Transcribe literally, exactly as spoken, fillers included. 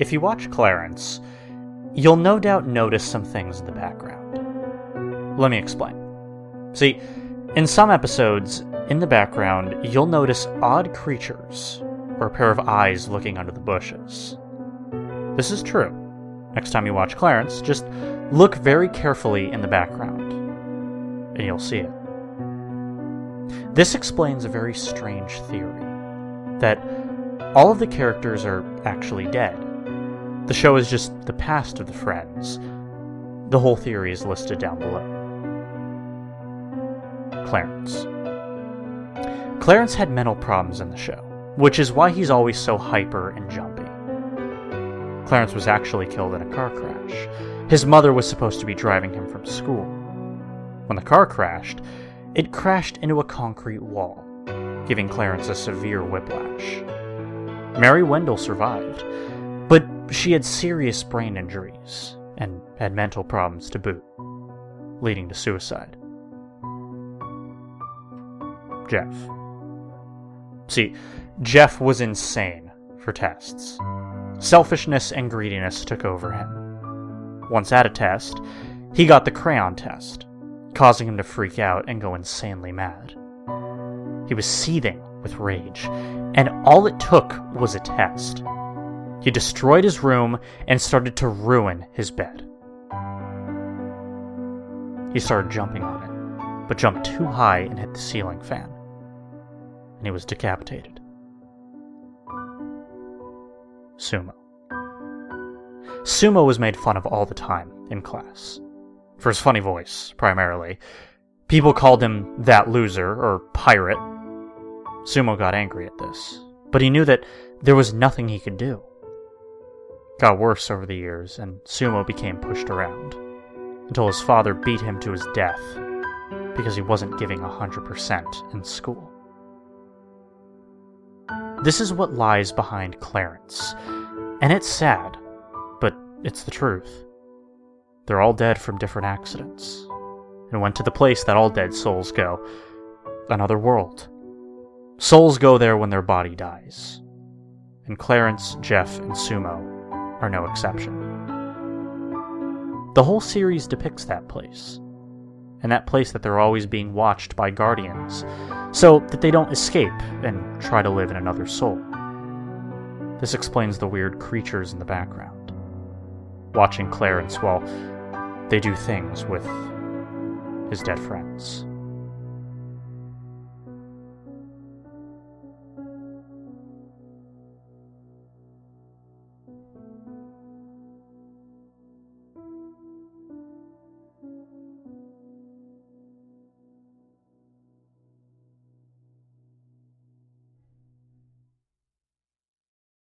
If you watch Clarence, you'll no doubt notice some things in the background. Let me explain. See, in some episodes, in the background, you'll notice odd creatures or a pair of eyes looking under the bushes. This is true. Next time you watch Clarence, just look very carefully in the background, and you'll see it. This explains a very strange theory, that all of the characters are actually dead. The show is just the past of the friends. The whole theory is listed down below. Clarence. Clarence had mental problems in the show, which is why he's always so hyper and jumpy. Clarence was actually killed in a car crash. His mother was supposed to be driving him from school. When the car crashed, it crashed into a concrete wall, giving Clarence a severe whiplash. Mary Wendell survived, but she had serious brain injuries and had mental problems to boot, leading to suicide. Jeff. See, Jeff was insane for tests. Selfishness and greediness took over him. Once at a test, he got the crayon test, causing him to freak out and go insanely mad. He was seething with rage, and all it took was a test. He destroyed his room and started to ruin his bed. He started jumping on it, but jumped too high and hit the ceiling fan, and he was decapitated. Sumo. Sumo was made fun of all the time in class. For his funny voice, primarily. People called him that loser, or pirate. Sumo got angry at this, but he knew that there was nothing he could do. It got worse over the years, and Sumo became pushed around, until his father beat him to his death, because he wasn't giving one hundred percent in school. This is what lies behind Clarence, and it's sad, but it's the truth. They're all dead from different accidents, and went to the place that all dead souls go, another world. Souls go there when their body dies, and Clarence, Jeff, and Sumo are no exception. The whole series depicts that place, and that place that they're always being watched by guardians, so that they don't escape and try to live in another soul. This explains the weird creatures in the background, watching Clarence while they do things with his dead friends.